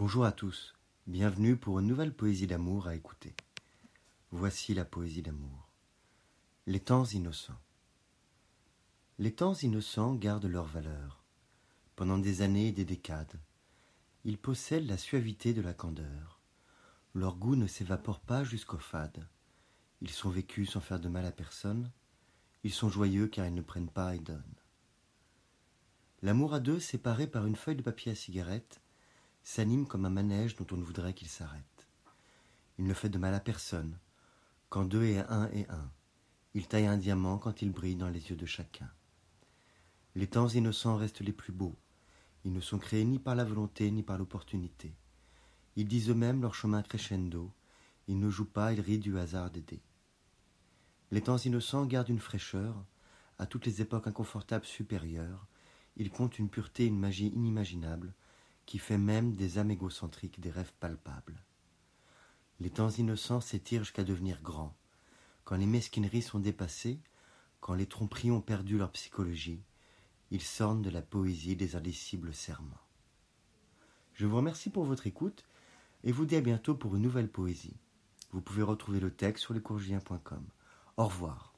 Bonjour à tous, bienvenue pour une nouvelle poésie d'amour à écouter. Voici la poésie d'amour. Les temps innocents. Les temps innocents gardent leur valeur. Pendant des années et des décades, ils possèdent la suavité de la candeur. Leur goût ne s'évapore pas jusqu'au fade. Ils sont vécus sans faire de mal à personne. Ils sont joyeux car ils ne prennent pas et donnent. L'amour à deux, séparé par une feuille de papier à cigarette, s'anime comme un manège dont on voudrait qu'il s'arrête. Il ne fait de mal à personne, quand deux est un. Il taille un diamant quand il brille dans les yeux de chacun. Les temps innocents restent les plus beaux. Ils ne sont créés ni par la volonté ni par l'opportunité. Ils disent eux-mêmes leur chemin crescendo. Ils ne jouent pas, ils rient du hasard des dés. Les temps innocents gardent une fraîcheur, à toutes les époques inconfortables supérieures. Ils comptent une pureté, une magie inimaginable, qui fait même des âmes égocentriques des rêves palpables. Les temps innocents s'étirent jusqu'à devenir grands, quand les mesquineries sont dépassées, quand les tromperies ont perdu leur psychologie. Ils sortent de la poésie des indicibles serments. Je vous remercie pour votre écoute et vous dis à bientôt pour une nouvelle poésie. Vous pouvez retrouver le texte sur lescoursjulien.com. Au revoir.